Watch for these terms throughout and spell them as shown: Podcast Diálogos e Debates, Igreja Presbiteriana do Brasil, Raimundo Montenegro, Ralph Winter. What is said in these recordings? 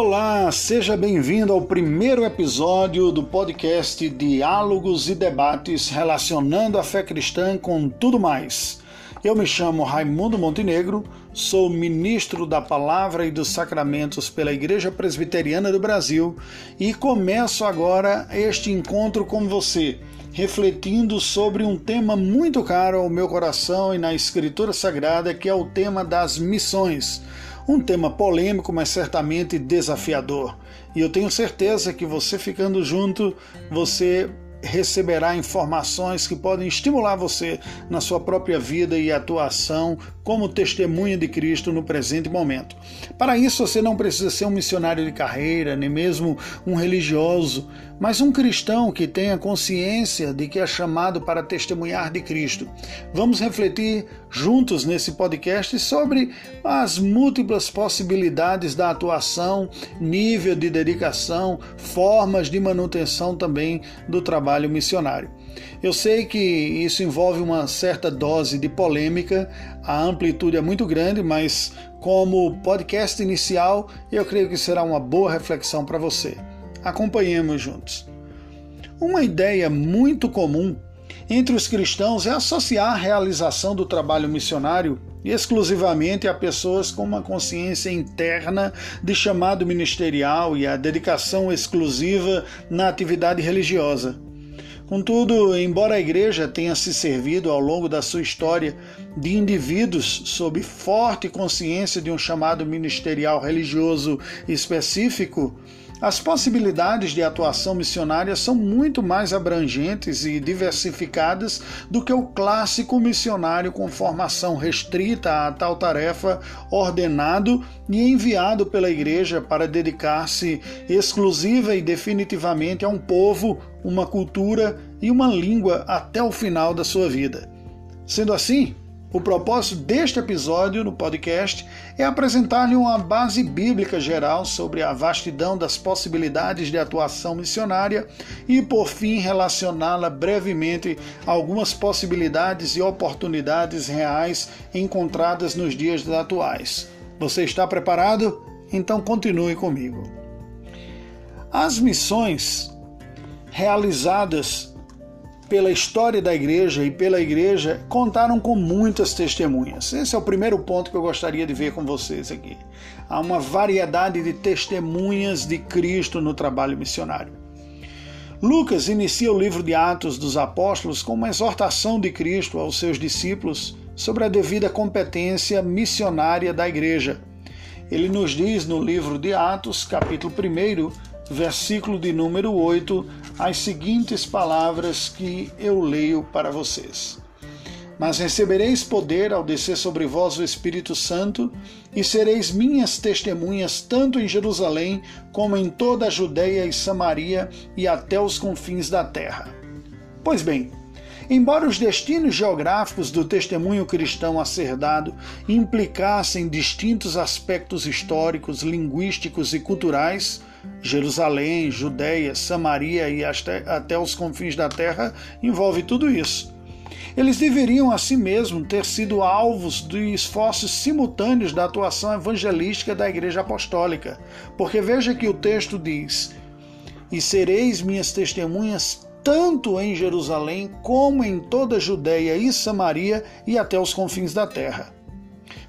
Olá, seja bem-vindo ao primeiro episódio do podcast Diálogos e Debates, relacionando a fé cristã com tudo mais. Eu me chamo Raimundo Montenegro, sou ministro da Palavra e dos Sacramentos pela Igreja Presbiteriana do Brasil e começo agora este encontro com você, refletindo sobre um tema muito caro ao meu coração e na Escritura Sagrada, que é o tema das missões. Um tema polêmico, mas certamente desafiador. E eu tenho certeza que você ficando junto, você receberá informações que podem estimular você na sua própria vida e atuação como testemunha de Cristo no presente momento. Para isso, você não precisa ser um missionário de carreira, nem mesmo um religioso, mas um cristão que tenha consciência de que é chamado para testemunhar de Cristo. Vamos refletir juntos nesse podcast sobre as múltiplas possibilidades da atuação, nível de dedicação, formas de manutenção também do trabalho missionário. Eu sei que isso envolve uma certa dose de polêmica, a amplitude é muito grande, mas como podcast inicial, eu creio que será uma boa reflexão para você. Acompanhemos juntos. Uma ideia muito comum entre os cristãos é associar a realização do trabalho missionário exclusivamente a pessoas com uma consciência interna de chamado ministerial e a dedicação exclusiva na atividade religiosa. Contudo, embora a Igreja tenha se servido ao longo da sua história de indivíduos sob forte consciência de um chamado ministerial religioso específico, as possibilidades de atuação missionária são muito mais abrangentes e diversificadas do que o clássico missionário com formação restrita a tal tarefa, ordenado e enviado pela Igreja para dedicar-se exclusiva e definitivamente a um povo, uma cultura e uma língua até o final da sua vida. Sendo assim, o propósito deste episódio no podcast é apresentar-lhe uma base bíblica geral sobre a vastidão das possibilidades de atuação missionária e, por fim, relacioná-la brevemente a algumas possibilidades e oportunidades reais encontradas nos dias atuais. Você está preparado? Então continue comigo. As missões realizadas pela história da Igreja e pela Igreja, contaram com muitas testemunhas. Esse é o primeiro ponto que eu gostaria de ver com vocês aqui. Há uma variedade de testemunhas de Cristo no trabalho missionário. Lucas inicia o livro de Atos dos Apóstolos com uma exortação de Cristo aos seus discípulos sobre a devida competência missionária da Igreja. Ele nos diz no livro de Atos, capítulo 1, versículo de número 8, as seguintes palavras que eu leio para vocês. Mas recebereis poder ao descer sobre vós o Espírito Santo, e sereis minhas testemunhas tanto em Jerusalém, como em toda a Judeia e Samaria, e até os confins da terra. Pois bem, embora os destinos geográficos do testemunho cristão a ser dado implicassem distintos aspectos históricos, linguísticos e culturais, Jerusalém, Judeia, Samaria e até os confins da terra envolve tudo isso. Eles deveriam, a si mesmo, ter sido alvos de esforços simultâneos da atuação evangelística da Igreja Apostólica, porque veja que o texto diz: e sereis minhas testemunhas tanto em Jerusalém como em toda a Judeia e Samaria e até os confins da terra.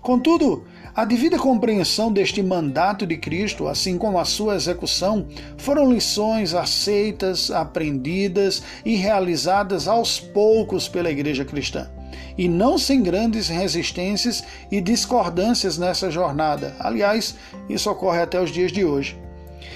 Contudo, a devida compreensão deste mandato de Cristo, assim como a sua execução, foram lições aceitas, aprendidas e realizadas aos poucos pela Igreja cristã, e não sem grandes resistências e discordâncias nessa jornada. Aliás, isso ocorre até os dias de hoje.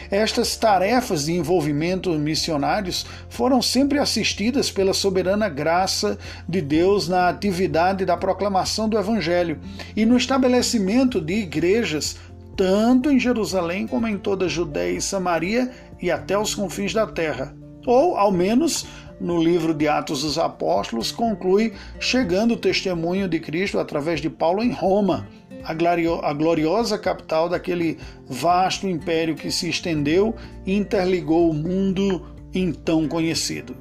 Estas tarefas de envolvimento missionários foram sempre assistidas pela soberana graça de Deus na atividade da proclamação do Evangelho e no estabelecimento de igrejas, tanto em Jerusalém como em toda a Judeia e Samaria e até os confins da terra. Ou, ao menos, no livro de Atos dos Apóstolos, conclui chegando o testemunho de Cristo através de Paulo em Roma, a gloriosa capital daquele vasto império que se estendeu e interligou o mundo então conhecido.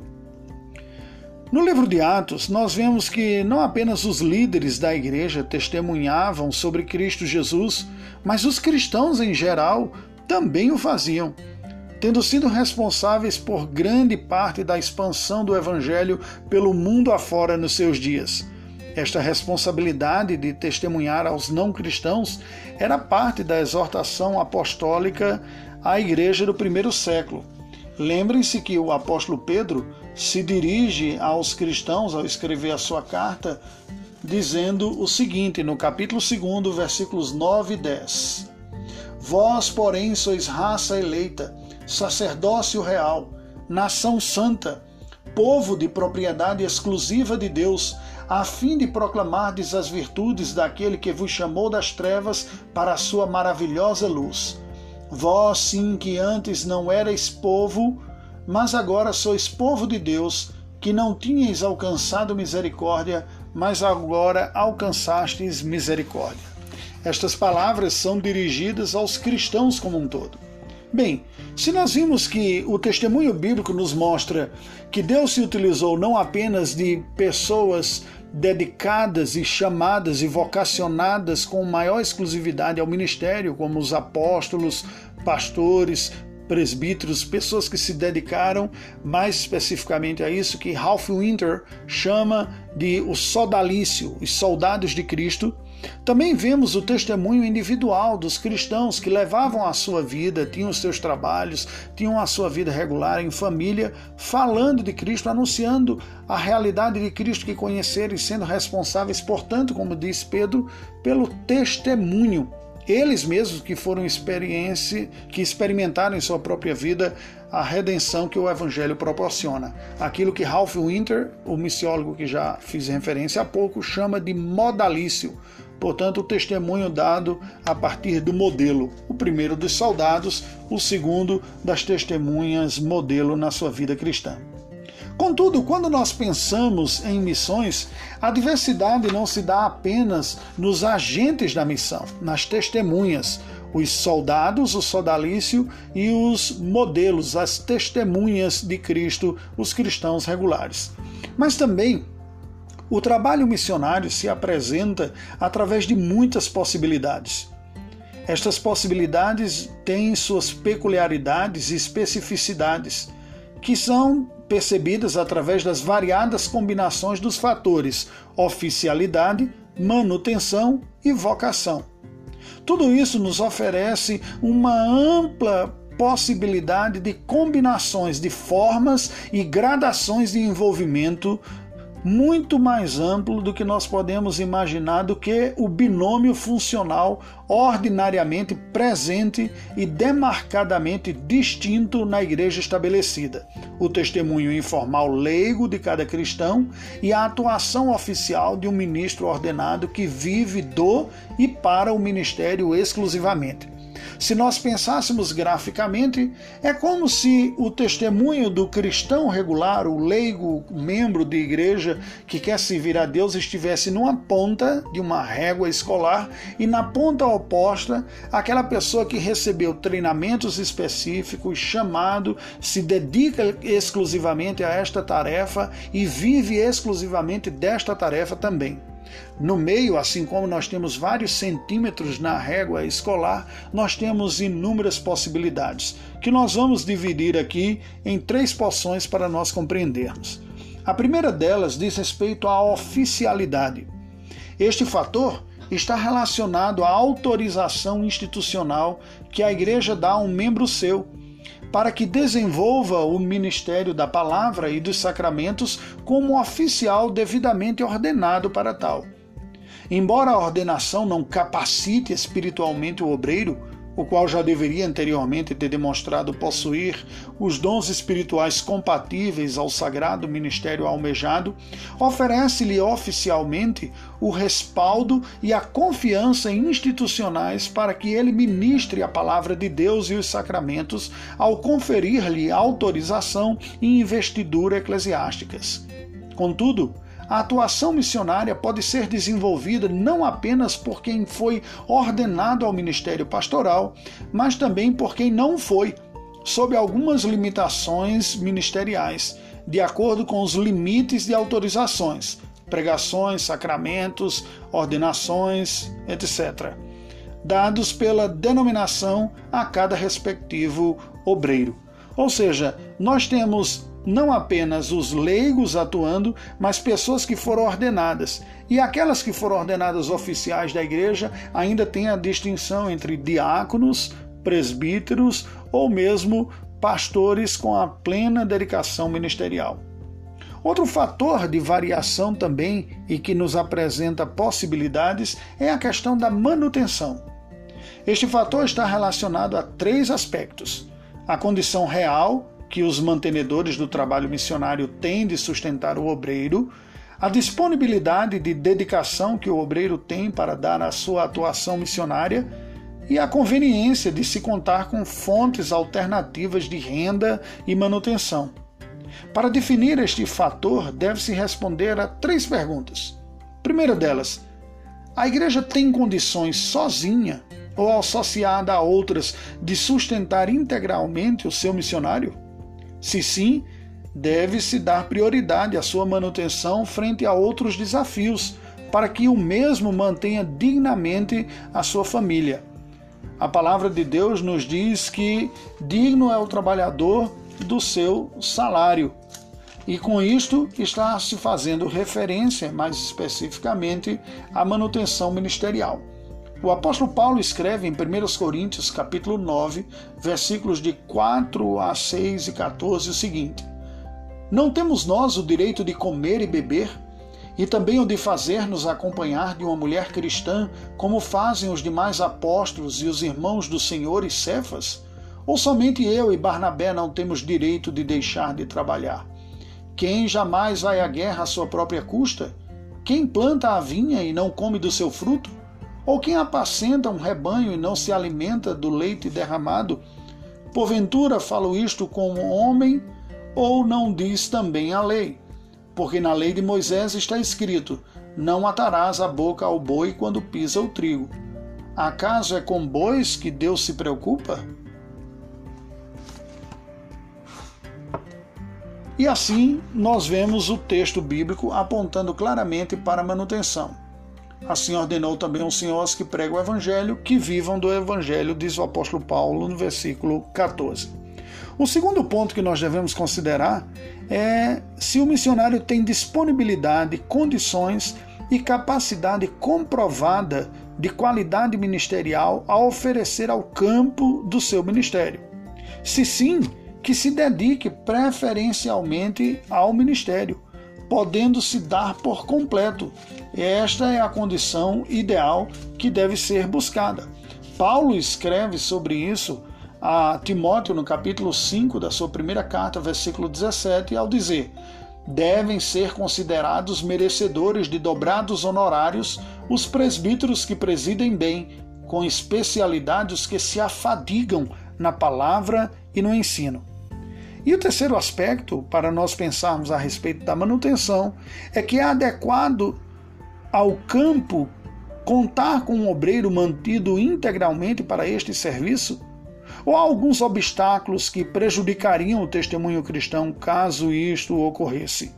No livro de Atos, nós vemos que não apenas os líderes da Igreja testemunhavam sobre Cristo Jesus, mas os cristãos em geral também o faziam, tendo sido responsáveis por grande parte da expansão do Evangelho pelo mundo afora nos seus dias. Esta responsabilidade de testemunhar aos não cristãos era parte da exortação apostólica à igreja do primeiro século. Lembrem-se que o apóstolo Pedro se dirige aos cristãos ao escrever a sua carta, dizendo o seguinte, no capítulo 2, versículos 9 e 10. Vós, porém, sois raça eleita, sacerdócio real, nação santa, povo de propriedade exclusiva de Deus, a fim de proclamardes as virtudes daquele que vos chamou das trevas para a sua maravilhosa luz. Vós, sim, que antes não erais povo, mas agora sois povo de Deus, que não tinhais alcançado misericórdia, mas agora alcançastes misericórdia. Estas palavras são dirigidas aos cristãos como um todo. Bem, se nós vimos que o testemunho bíblico nos mostra que Deus se utilizou não apenas de pessoas dedicadas e chamadas e vocacionadas com maior exclusividade ao ministério, como os apóstolos, pastores, presbíteros, pessoas que se dedicaram mais especificamente a isso, que Ralph Winter chama de o sodalício, os soldados de Cristo. Também vemos o testemunho individual dos cristãos que levavam a sua vida, tinham os seus trabalhos, tinham a sua vida regular em família, falando de Cristo, anunciando a realidade de Cristo que conheceram e sendo responsáveis, portanto, como diz Pedro, pelo testemunho. Eles mesmos que foram que experimentaram em sua própria vida a redenção que o Evangelho proporciona. Aquilo que Ralph Winter, o missiólogo que já fiz referência há pouco, chama de modalício. Portanto, o testemunho dado a partir do modelo. O primeiro dos soldados, o segundo das testemunhas modelo na sua vida cristã. Contudo, quando nós pensamos em missões, a diversidade não se dá apenas nos agentes da missão, nas testemunhas, os soldados, o sodalício e os modelos, as testemunhas de Cristo, os cristãos regulares. Mas também o trabalho missionário se apresenta através de muitas possibilidades. Estas possibilidades têm suas peculiaridades e especificidades, que são percebidas através das variadas combinações dos fatores oficialidade, manutenção e vocação. Tudo isso nos oferece uma ampla possibilidade de combinações de formas e gradações de envolvimento muito mais amplo do que nós podemos imaginar do que o binômio funcional ordinariamente presente e demarcadamente distinto na igreja estabelecida. O testemunho informal leigo de cada cristão e a atuação oficial de um ministro ordenado que vive do e para o ministério exclusivamente. Se nós pensássemos graficamente, é como se o testemunho do cristão regular, o leigo, membro de igreja que quer servir a Deus, estivesse numa ponta de uma régua escolar e na ponta oposta, aquela pessoa que recebeu treinamentos específicos, chamado, se dedica exclusivamente a esta tarefa e vive exclusivamente desta tarefa também. No meio, assim como nós temos vários centímetros na régua escolar, nós temos inúmeras possibilidades, que nós vamos dividir aqui em 3 porções para nós compreendermos. A primeira delas diz respeito à oficialidade. Este fator está relacionado à autorização institucional que a igreja dá a um membro seu, para que desenvolva o ministério da palavra e dos sacramentos como oficial devidamente ordenado para tal. Embora a ordenação não capacite espiritualmente o obreiro, o qual já deveria anteriormente ter demonstrado possuir os dons espirituais compatíveis ao sagrado ministério almejado, oferece-lhe oficialmente o respaldo e a confiança institucionais para que ele ministre a palavra de Deus e os sacramentos ao conferir-lhe autorização e investidura eclesiásticas. Contudo, a atuação missionária pode ser desenvolvida não apenas por quem foi ordenado ao ministério pastoral, mas também por quem não foi, sob algumas limitações ministeriais, de acordo com os limites de autorizações, pregações, sacramentos, ordenações, etc. dados pela denominação a cada respectivo obreiro. Ou seja, nós temos não apenas os leigos atuando, mas pessoas que foram ordenadas. E aquelas que foram ordenadas oficiais da igreja ainda têm a distinção entre diáconos, presbíteros ou mesmo pastores com a plena dedicação ministerial. Outro fator de variação também e que nos apresenta possibilidades é a questão da manutenção. Este fator está relacionado a 3 aspectos: a condição real, que os mantenedores do trabalho missionário têm de sustentar o obreiro, a disponibilidade de dedicação que o obreiro tem para dar à sua atuação missionária e a conveniência de se contar com fontes alternativas de renda e manutenção. Para definir este fator, deve-se responder a 3 perguntas. Primeira delas, a igreja tem condições sozinha ou associada a outras de sustentar integralmente o seu missionário? Se sim, deve-se dar prioridade à sua manutenção frente a outros desafios, para que o mesmo mantenha dignamente a sua família. A palavra de Deus nos diz que digno é o trabalhador do seu salário. E com isto está se fazendo referência, mais especificamente, à manutenção ministerial. O apóstolo Paulo escreve em 1 Coríntios, capítulo 9, versículos de 4 a 6 e 14, o seguinte: Não temos nós o direito de comer e beber, e também o de fazer-nos acompanhar de uma mulher cristã, como fazem os demais apóstolos e os irmãos do Senhor e Cefas? Ou somente eu e Barnabé não temos direito de deixar de trabalhar? Quem jamais vai à guerra à sua própria custa? Quem planta a vinha e não come do seu fruto? Ou quem apacenta um rebanho e não se alimenta do leite derramado? Porventura falo isto como homem, ou não diz também a lei? Porque na lei de Moisés está escrito: Não atarás a boca ao boi quando pisa o trigo. Acaso é com bois que Deus se preocupa? E assim nós vemos o texto bíblico apontando claramente para a manutenção. Assim ordenou também o Senhor aos que pregam o Evangelho, que vivam do Evangelho, diz o apóstolo Paulo no versículo 14. O segundo ponto que nós devemos considerar é se o missionário tem disponibilidade, condições e capacidade comprovada de qualidade ministerial a oferecer ao campo do seu ministério. Se sim, que se dedique preferencialmente ao ministério, podendo se dar por completo. Esta é a condição ideal que deve ser buscada. Paulo escreve sobre isso a Timóteo no capítulo 5 da sua primeira carta, versículo 17, ao dizer: Devem ser considerados merecedores de dobrados honorários os presbíteros que presidem bem, com especialidade os que se afadigam na palavra e no ensino. E o terceiro aspecto, para nós pensarmos a respeito da manutenção, é que é adequado ao campo contar com um obreiro mantido integralmente para este serviço? Ou há alguns obstáculos que prejudicariam o testemunho cristão caso isto ocorresse?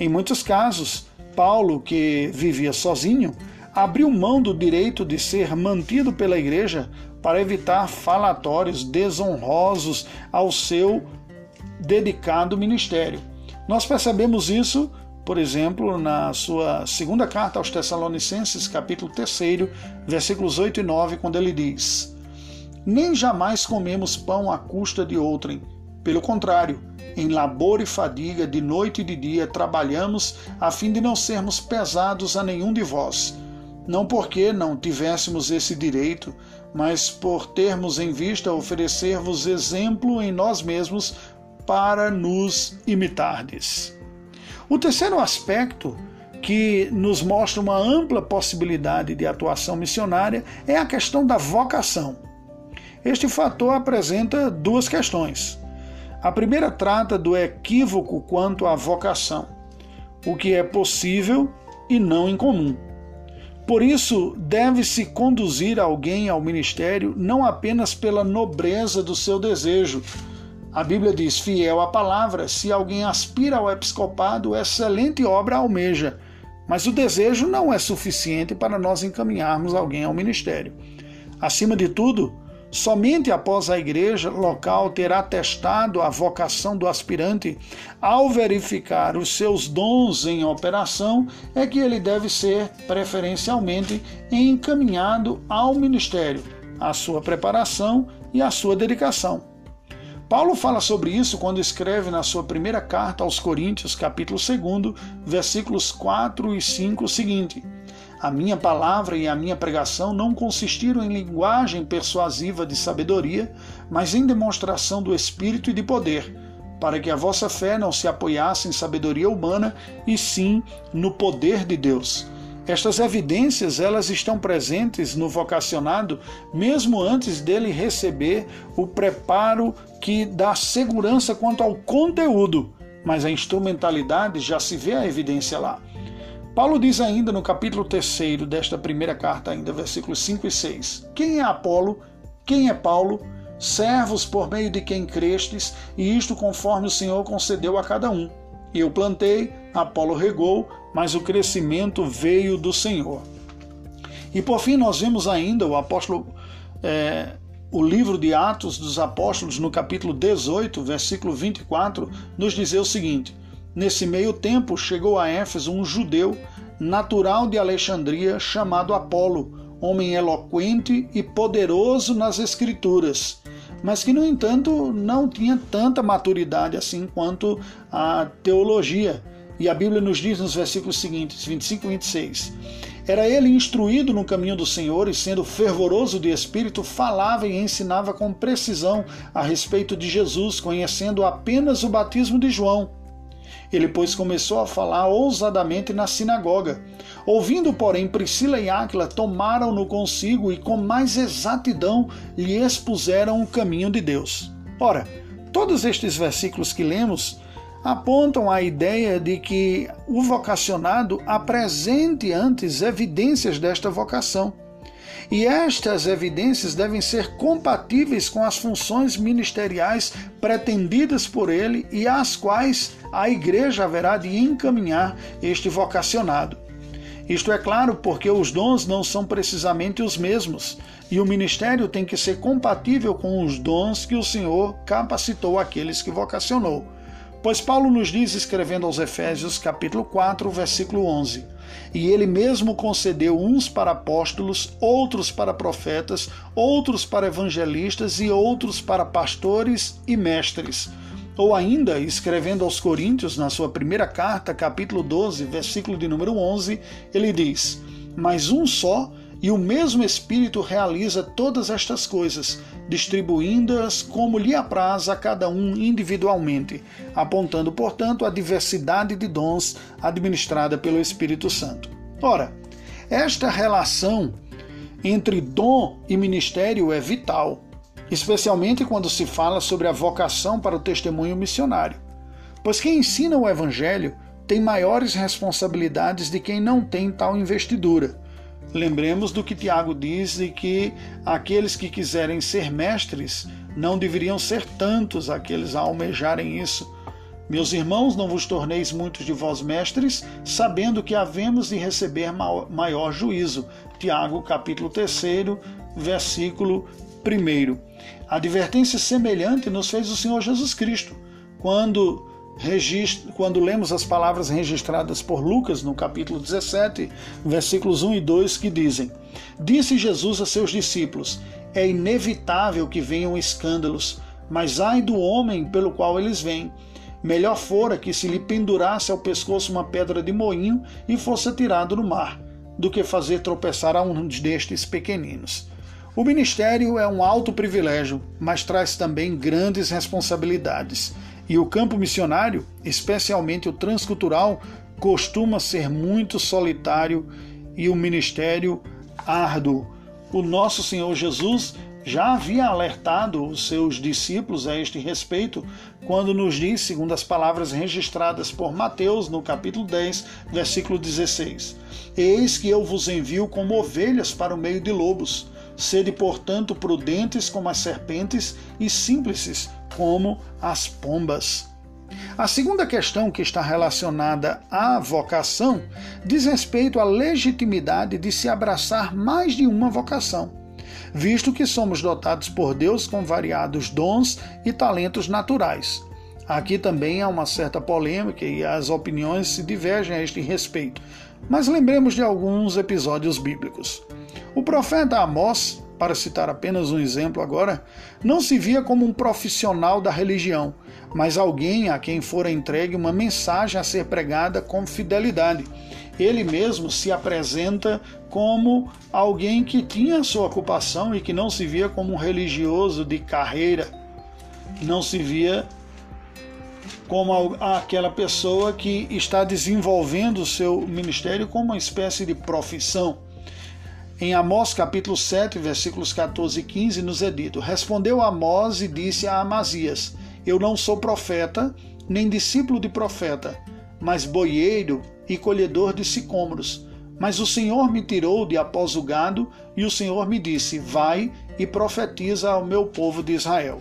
Em muitos casos, Paulo, que vivia sozinho, abriu mão do direito de ser mantido pela igreja para evitar falatórios desonrosos ao seu dedicado ministério. Nós percebemos isso, por exemplo, na sua segunda carta aos Tessalonicenses, capítulo 3, versículos 8 e 9, quando ele diz: Nem jamais comemos pão à custa de outrem. Pelo contrário, em labor e fadiga, de noite e de dia, trabalhamos a fim de não sermos pesados a nenhum de vós. Não porque não tivéssemos esse direito, mas por termos em vista oferecer-vos exemplo em nós mesmos para nos imitardes. O terceiro aspecto que nos mostra uma ampla possibilidade de atuação missionária é a questão da vocação. Este fator apresenta 2 questões. A primeira trata do equívoco quanto à vocação, o que é possível e não incomum. Por isso, deve-se conduzir alguém ao ministério não apenas pela nobreza do seu desejo. A Bíblia diz: fiel à palavra, se alguém aspira ao episcopado, excelente obra almeja. Mas o desejo não é suficiente para nós encaminharmos alguém ao ministério. Acima de tudo, somente após a igreja local ter atestado a vocação do aspirante, ao verificar os seus dons em operação, é que ele deve ser, preferencialmente, encaminhado ao ministério, à sua preparação e à sua dedicação. Paulo fala sobre isso quando escreve na sua primeira carta aos Coríntios, capítulo 2, versículos 4 e 5, o seguinte: a minha palavra e a minha pregação não consistiram em linguagem persuasiva de sabedoria, mas em demonstração do Espírito e de poder, para que a vossa fé não se apoiasse em sabedoria humana, e sim no poder de Deus. Estas evidências, elas estão presentes no vocacionado, mesmo antes dele receber o preparo que dá segurança quanto ao conteúdo, mas a instrumentalidade já se vê a evidência lá. Paulo diz ainda no capítulo 3 desta primeira carta, ainda versículos 5 e 6, quem é Apolo, quem é Paulo, servos por meio de quem crestes, e isto conforme o Senhor concedeu a cada um. Eu plantei, Apolo regou, mas o crescimento veio do Senhor. E por fim nós vemos ainda o apóstolo, o livro de Atos dos Apóstolos, no capítulo 18, versículo 24, nos dizer o seguinte: nesse meio tempo chegou a Éfeso um judeu natural de Alexandria chamado Apolo, homem eloquente e poderoso nas escrituras, mas que, no entanto, não tinha tanta maturidade assim quanto a teologia. E a Bíblia nos diz nos versículos seguintes, 25 e 26, era ele instruído no caminho do Senhor e, sendo fervoroso de espírito, falava e ensinava com precisão a respeito de Jesus, conhecendo apenas o batismo de João. Ele, pois, começou a falar ousadamente na sinagoga. Ouvindo, porém, Priscila e Áquila, tomaram-no consigo e com mais exatidão lhe expuseram o caminho de Deus. Ora, todos estes versículos que lemos apontam a ideia de que o vocacionado apresente antes evidências desta vocação. E estas evidências devem ser compatíveis com as funções ministeriais pretendidas por ele e às quais a igreja haverá de encaminhar este vocacionado. Isto é claro porque os dons não são precisamente os mesmos, e o ministério tem que ser compatível com os dons que o Senhor capacitou aqueles que vocacionou. Pois Paulo nos diz, escrevendo aos Efésios, capítulo 4, versículo 11, e ele mesmo concedeu uns para apóstolos, outros para profetas, outros para evangelistas e outros para pastores e mestres. Ou ainda, escrevendo aos Coríntios, na sua primeira carta, capítulo 12, versículo de número 11, ele diz, mas um só e o mesmo Espírito realiza todas estas coisas, distribuindo-as como lhe apraz a cada um individualmente, apontando, portanto, a diversidade de dons administrada pelo Espírito Santo. Ora, esta relação entre dom e ministério é vital, especialmente quando se fala sobre a vocação para o testemunho missionário, pois quem ensina o Evangelho tem maiores responsabilidades de quem não tem tal investidura. Lembremos do que Tiago diz, de que aqueles que quiserem ser mestres não deveriam ser tantos aqueles a almejarem isso. Meus irmãos, não vos torneis muitos de vós mestres, sabendo que havemos de receber maior juízo. Tiago, capítulo 3, versículo 1. A advertência semelhante nos fez o Senhor Jesus Cristo, quando lemos as palavras registradas por Lucas no capítulo 17, versículos 1 e 2, que dizem: disse Jesus a seus discípulos, é inevitável que venham escândalos, mas ai do homem pelo qual eles vêm. Melhor fora que se lhe pendurasse ao pescoço uma pedra de moinho e fosse atirado no mar, do que fazer tropeçar a um destes pequeninos. O ministério é um alto privilégio, mas traz também grandes responsabilidades. E o campo missionário, especialmente o transcultural, costuma ser muito solitário e o ministério árduo. O nosso Senhor Jesus já havia alertado os seus discípulos a este respeito, quando nos diz, segundo as palavras registradas por Mateus, no capítulo 10, versículo 16, eis que eu vos envio como ovelhas para o meio de lobos. Sede, portanto, prudentes como as serpentes e simples como as pombas. A segunda questão, que está relacionada à vocação, diz respeito à legitimidade de se abraçar mais de uma vocação. visto que somos dotados por Deus com variados dons e talentos naturais. Aqui também há uma certa polêmica e as opiniões se divergem a este respeito, mas lembremos de alguns episódios bíblicos. O profeta Amós, para citar apenas um exemplo agora, não se via como um profissional da religião, mas alguém a quem fora entregue uma mensagem a ser pregada com fidelidade. Ele mesmo se apresenta como alguém que tinha sua ocupação e que não se via como um religioso de carreira, não se via como aquela pessoa que está desenvolvendo o seu ministério como uma espécie de profissão. Em Amós capítulo 7, versículos 14 e 15, nos é dito: Respondeu Amós e disse a Amazias: Eu não sou profeta, nem discípulo de profeta, mas boieiro e colhedor de sicômoros. Mas o Senhor me tirou de após o gado, e o Senhor me disse: Vai e profetiza ao meu povo de Israel.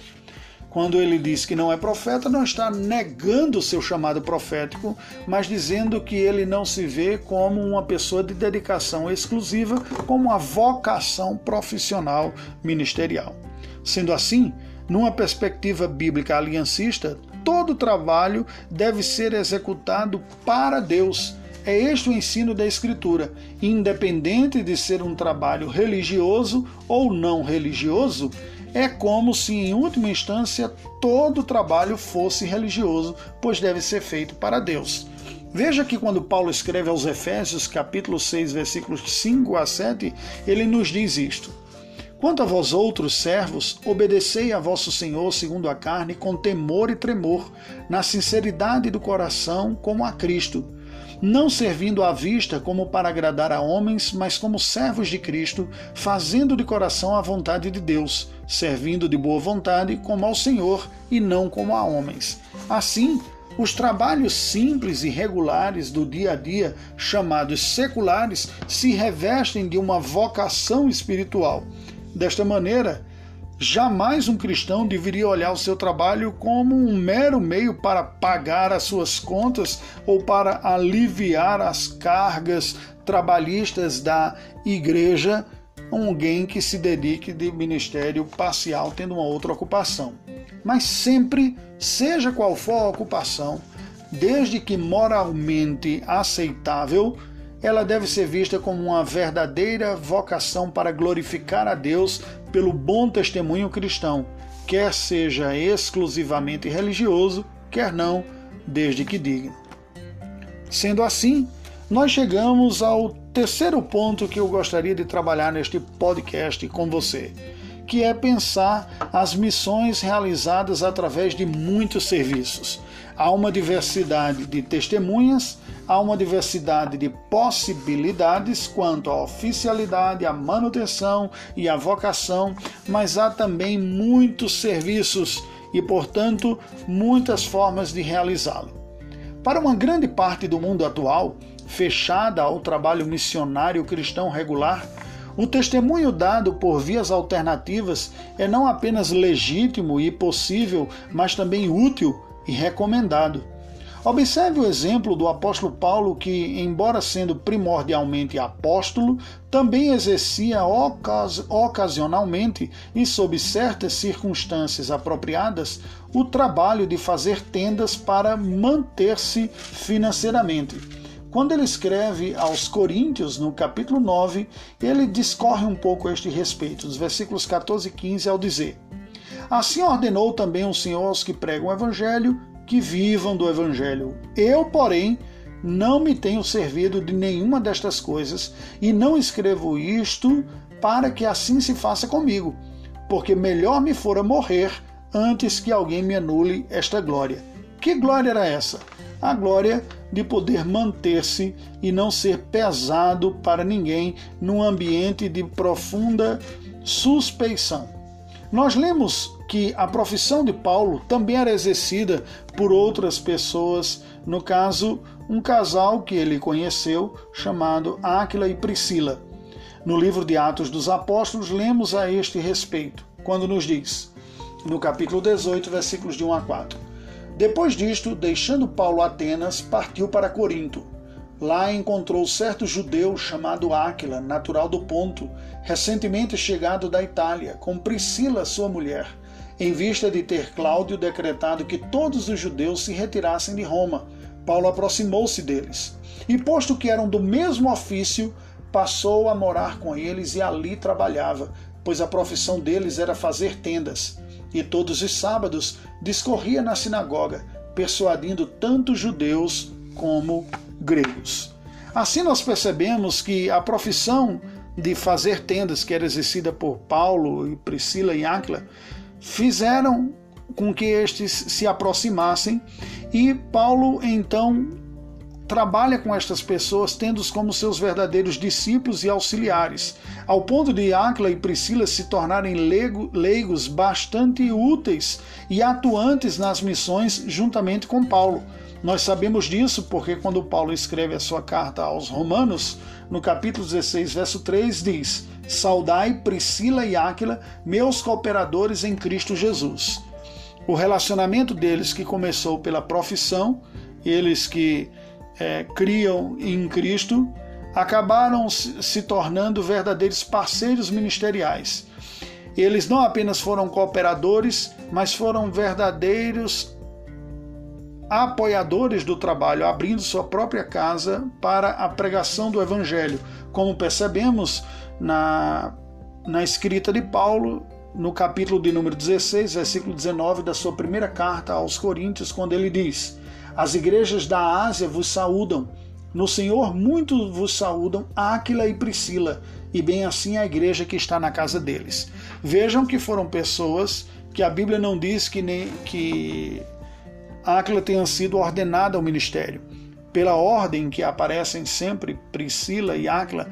Quando ele diz que não é profeta, não está negando o seu chamado profético, mas dizendo que ele não se vê como uma pessoa de dedicação exclusiva, como uma vocação profissional ministerial. Sendo assim, numa perspectiva bíblica aliancista, todo trabalho deve ser executado para Deus. É este o ensino da Escritura, independente de ser um trabalho religioso ou não religioso. É como se, em última instância, todo trabalho fosse religioso, pois deve ser feito para Deus. Veja que quando Paulo escreve aos Efésios, capítulo 6, versículos 5 a 7, ele nos diz isto: Quanto a vós outros, servos, obedecei a vosso Senhor segundo a carne, com temor e tremor, na sinceridade do coração, como a Cristo, não servindo à vista como para agradar a homens, mas como servos de Cristo, fazendo de coração a vontade de Deus, servindo de boa vontade como ao Senhor e não como a homens. Assim, os trabalhos simples e regulares do dia a dia, chamados seculares, se revestem de uma vocação espiritual. Desta maneira, jamais um cristão deveria olhar o seu trabalho como um mero meio para pagar as suas contas ou para aliviar as cargas trabalhistas da igreja, alguém que se dedique de ministério parcial tendo uma outra ocupação. Mas sempre, seja qual for a ocupação, desde que moralmente aceitável, ela deve ser vista como uma verdadeira vocação para glorificar a Deus pelo bom testemunho cristão, quer seja exclusivamente religioso, quer não, desde que digno. Sendo assim, nós chegamos ao terceiro ponto que eu gostaria de trabalhar neste podcast com você, que é pensar as missões realizadas através de muitos serviços. Há uma diversidade de testemunhas, há uma diversidade de possibilidades quanto à oficialidade, à manutenção e à vocação, mas há também muitos serviços e, portanto, muitas formas de realizá-lo. Para uma grande parte do mundo atual, fechada ao trabalho missionário cristão regular, o testemunho dado por vias alternativas é não apenas legítimo e possível, mas também útil e recomendado. Observe o exemplo do apóstolo Paulo, que, embora sendo primordialmente apóstolo, também exercia ocasionalmente e sob certas circunstâncias apropriadas o trabalho de fazer tendas para manter-se financeiramente. Quando ele escreve aos Coríntios, no capítulo 9, ele discorre um pouco a este respeito, nos versículos 14 e 15, ao dizer: Assim ordenou também o Senhor aos que pregam o Evangelho, que vivam do Evangelho. Eu, porém, não me tenho servido de nenhuma destas coisas, e não escrevo isto para que assim se faça comigo, porque melhor me fora morrer antes que alguém me anule esta glória. Que glória era essa? A glória de poder manter-se e não ser pesado para ninguém num ambiente de profunda suspeição. Nós lemos que a profissão de Paulo também era exercida por outras pessoas, no caso, um casal que ele conheceu, chamado Áquila e Priscila. No livro de Atos dos Apóstolos, lemos a este respeito, quando nos diz, no capítulo 18, versículos de 1 a 4, Depois disto, deixando Paulo Atenas, partiu para Corinto. Lá encontrou certo judeu chamado Áquila, natural do Ponto, recentemente chegado da Itália, com Priscila, sua mulher, em vista de ter Cláudio decretado que todos os judeus se retirassem de Roma. Paulo aproximou-se deles, e posto que eram do mesmo ofício, passou a morar com eles e ali trabalhava, pois a profissão deles era fazer tendas. E todos os sábados discorria na sinagoga, persuadindo tanto judeus como gregos. Assim nós percebemos que a profissão de fazer tendas que era exercida por Paulo e Priscila e Áquila fizeram com que estes se aproximassem, e Paulo então trabalha com estas pessoas, tendo-os como seus verdadeiros discípulos e auxiliares, ao ponto de Áquila e Priscila se tornarem leigos bastante úteis e atuantes nas missões juntamente com Paulo. Nós sabemos disso porque quando Paulo escreve a sua carta aos Romanos, no capítulo 16, verso 3, diz: "Saudai Priscila e Áquila, meus cooperadores em Cristo Jesus." O relacionamento deles, que começou pela profissão, eles que criam em Cristo, acabaram se tornando verdadeiros parceiros ministeriais. Eles não apenas foram cooperadores, mas foram verdadeiros apoiadores do trabalho, abrindo sua própria casa para a pregação do Evangelho, como percebemos na escrita de Paulo, no capítulo de número 16, versículo 19 da sua primeira carta aos Coríntios, quando ele diz: "As igrejas da Ásia vos saúdam. No Senhor muito vos saúdam Áquila e Priscila, e bem assim a igreja que está na casa deles." Vejam que foram pessoas que a Bíblia não diz que Áquila tenha sido ordenada ao ministério. Pela ordem que aparecem sempre Priscila e Áquila,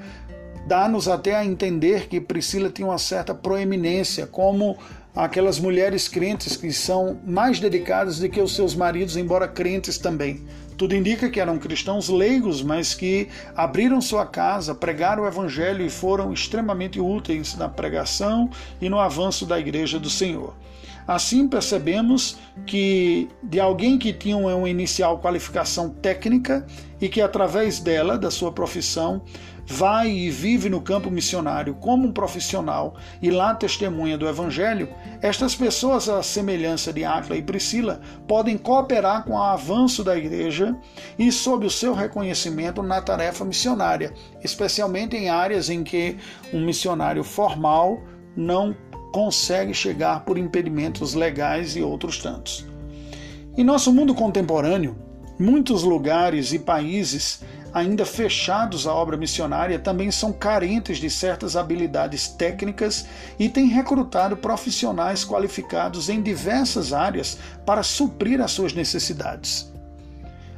dá-nos até a entender que Priscila tem uma certa proeminência, como aquelas mulheres crentes que são mais dedicadas do que os seus maridos, embora crentes também. Tudo indica que eram cristãos leigos, mas que abriram sua casa, pregaram o evangelho e foram extremamente úteis na pregação e no avanço da igreja do Senhor. Assim percebemos que de alguém que tinha uma inicial qualificação técnica e que através dela, da sua profissão, vai e vive no campo missionário como um profissional e lá testemunha do Evangelho, estas pessoas, à semelhança de Áquila e Priscila, podem cooperar com o avanço da igreja e sob o seu reconhecimento na tarefa missionária, especialmente em áreas em que um missionário formal não consegue chegar por impedimentos legais e outros tantos. Em nosso mundo contemporâneo, muitos lugares e países ainda fechados à obra missionária também são carentes de certas habilidades técnicas e têm recrutado profissionais qualificados em diversas áreas para suprir as suas necessidades.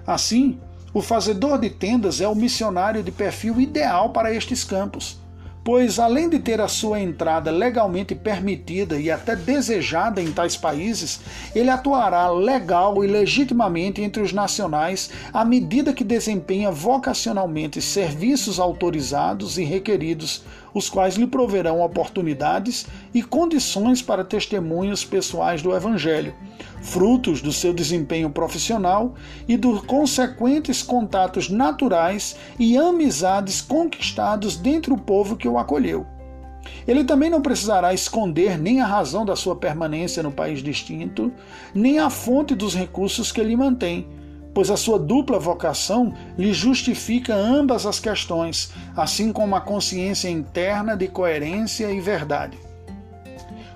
Assim, o fazedor de tendas é o missionário de perfil ideal para estes campos, pois além de ter a sua entrada legalmente permitida e até desejada em tais países, ele atuará legal e legitimamente entre os nacionais à medida que desempenha vocacionalmente serviços autorizados e requeridos, os quais lhe proverão oportunidades e condições para testemunhos pessoais do Evangelho, frutos do seu desempenho profissional e dos consequentes contatos naturais e amizades conquistados dentre o povo que o acolheu. Ele também não precisará esconder nem a razão da sua permanência no país distinto, nem a fonte dos recursos que ele mantém, pois a sua dupla vocação lhe justifica ambas as questões, assim como a consciência interna de coerência e verdade.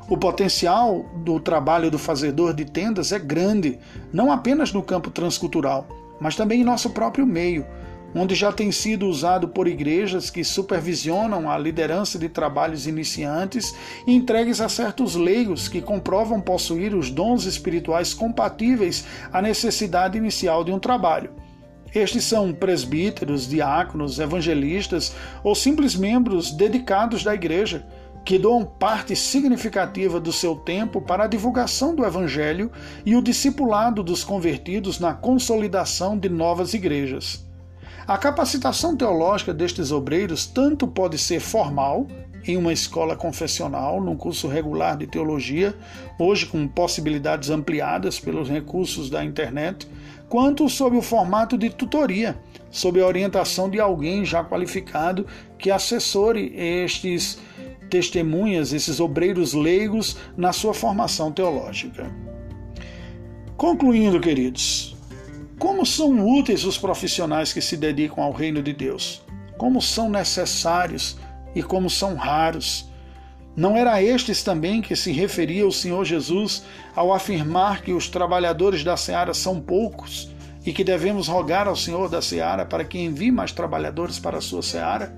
O potencial do trabalho do fazedor de tendas é grande, não apenas no campo transcultural, mas também em nosso próprio meio, onde já tem sido usado por igrejas que supervisionam a liderança de trabalhos iniciantes e entregues a certos leigos que comprovam possuir os dons espirituais compatíveis à necessidade inicial de um trabalho. Estes são presbíteros, diáconos, evangelistas ou simples membros dedicados da igreja, que doam parte significativa do seu tempo para a divulgação do Evangelho e o discipulado dos convertidos na consolidação de novas igrejas. A capacitação teológica destes obreiros tanto pode ser formal, em uma escola confessional, num curso regular de teologia, hoje com possibilidades ampliadas pelos recursos da internet, quanto sob o formato de tutoria, sob a orientação de alguém já qualificado que assessore estes testemunhas, esses obreiros leigos, na sua formação teológica. Concluindo, queridos, como são úteis os profissionais que se dedicam ao reino de Deus? Como são necessários e como são raros? Não era a estes também que se referia o Senhor Jesus ao afirmar que os trabalhadores da seara são poucos e que devemos rogar ao Senhor da seara para que envie mais trabalhadores para a sua seara?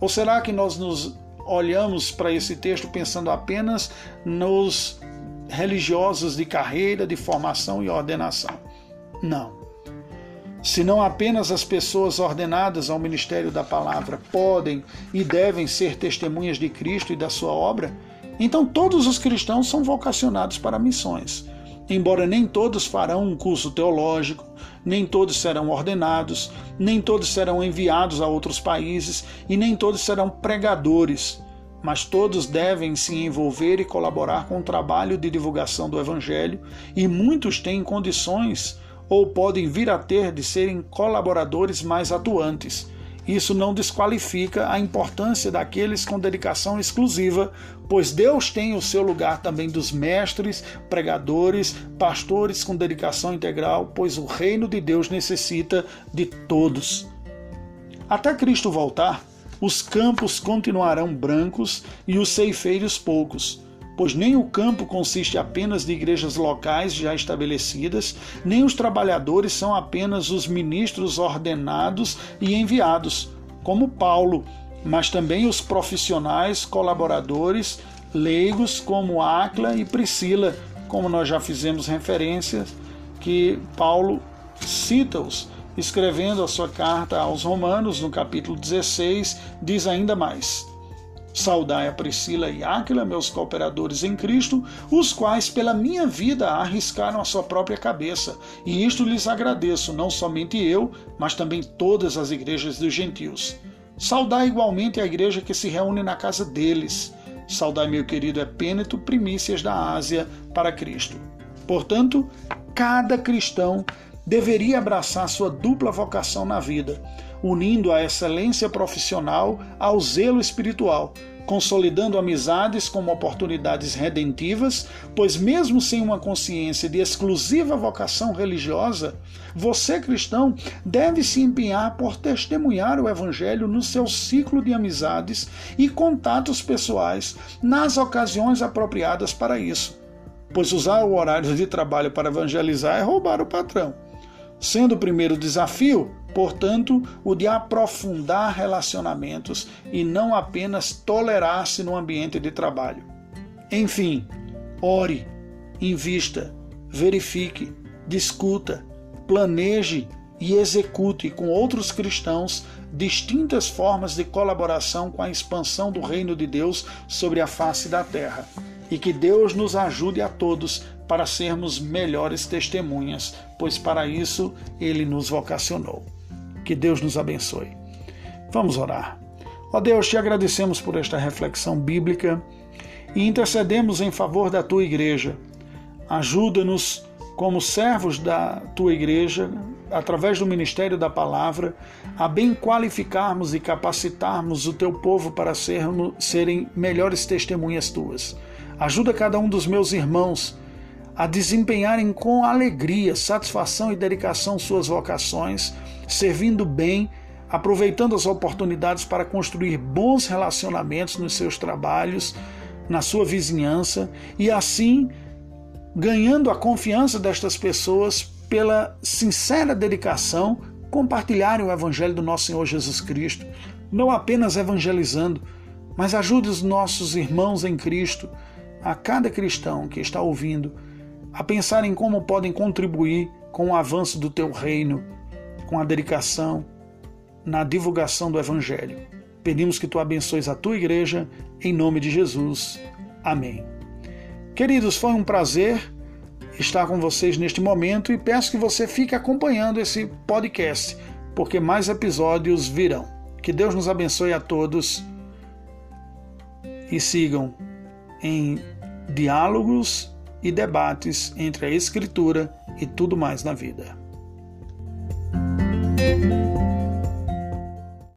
Ou será que nós nos olhamos para esse texto pensando apenas nos religiosos de carreira, de formação e ordenação? Não. Senão apenas as pessoas ordenadas ao ministério da palavra podem e devem ser testemunhas de Cristo e da sua obra, então todos os cristãos são vocacionados para missões. Embora nem todos farão um curso teológico, nem todos serão ordenados, nem todos serão enviados a outros países e nem todos serão pregadores, mas todos devem se envolver e colaborar com o trabalho de divulgação do Evangelho, e muitos têm condições ou podem vir a ter de serem colaboradores mais atuantes. Isso não desqualifica a importância daqueles com dedicação exclusiva, pois Deus tem o seu lugar também dos mestres, pregadores, pastores com dedicação integral, pois o reino de Deus necessita de todos. Até Cristo voltar, os campos continuarão brancos e os ceifeiros poucos, pois nem o campo consiste apenas de igrejas locais já estabelecidas, nem os trabalhadores são apenas os ministros ordenados e enviados, como Paulo, mas também os profissionais, colaboradores, leigos como Áquila e Priscila, como nós já fizemos referências, que Paulo cita-os, escrevendo a sua carta aos Romanos, no capítulo 16, diz ainda mais: saudai a Priscila e Áquila, meus cooperadores em Cristo, os quais pela minha vida arriscaram a sua própria cabeça, e isto lhes agradeço, não somente eu, mas também todas as igrejas dos gentios. Saudai igualmente a igreja que se reúne na casa deles. Saudai, meu querido Epêneto, primícias da Ásia para Cristo. Portanto, cada cristão deveria abraçar sua dupla vocação na vida, unindo a excelência profissional ao zelo espiritual, consolidando amizades como oportunidades redentivas, pois mesmo sem uma consciência de exclusiva vocação religiosa, você, cristão, deve se empenhar por testemunhar o Evangelho no seu ciclo de amizades e contatos pessoais nas ocasiões apropriadas para isso, pois usar o horário de trabalho para evangelizar é roubar o patrão. Sendo o primeiro desafio, portanto, o de aprofundar relacionamentos e não apenas tolerar-se no ambiente de trabalho. Enfim, ore, invista, verifique, discuta, planeje e execute com outros cristãos distintas formas de colaboração com a expansão do reino de Deus sobre a face da terra. E que Deus nos ajude a todos para sermos melhores testemunhas, pois para isso Ele nos vocacionou. Que Deus nos abençoe. Vamos orar. Ó Deus, te agradecemos por esta reflexão bíblica e intercedemos em favor da Tua Igreja. Ajuda-nos como servos da Tua Igreja, através do Ministério da Palavra, a bem qualificarmos e capacitarmos o Teu povo para serem melhores testemunhas Tuas. Ajuda cada um dos meus irmãos a desempenharem com alegria, satisfação e dedicação suas vocações, servindo bem, aproveitando as oportunidades para construir bons relacionamentos nos seus trabalhos, na sua vizinhança, e assim ganhando a confiança destas pessoas pela sincera dedicação, compartilharem o Evangelho do nosso Senhor Jesus Cristo, não apenas evangelizando, mas ajude os nossos irmãos em Cristo, a cada cristão que está ouvindo, a pensar em como podem contribuir com o avanço do Teu reino, com a dedicação na divulgação do Evangelho. Pedimos que Tu abençoes a Tua Igreja, em nome de Jesus. Amém. Queridos, foi um prazer estar com vocês neste momento e peço que você fique acompanhando esse podcast, porque mais episódios virão. Que Deus nos abençoe a todos e sigam em diálogos e debates entre a Escritura e tudo mais na vida.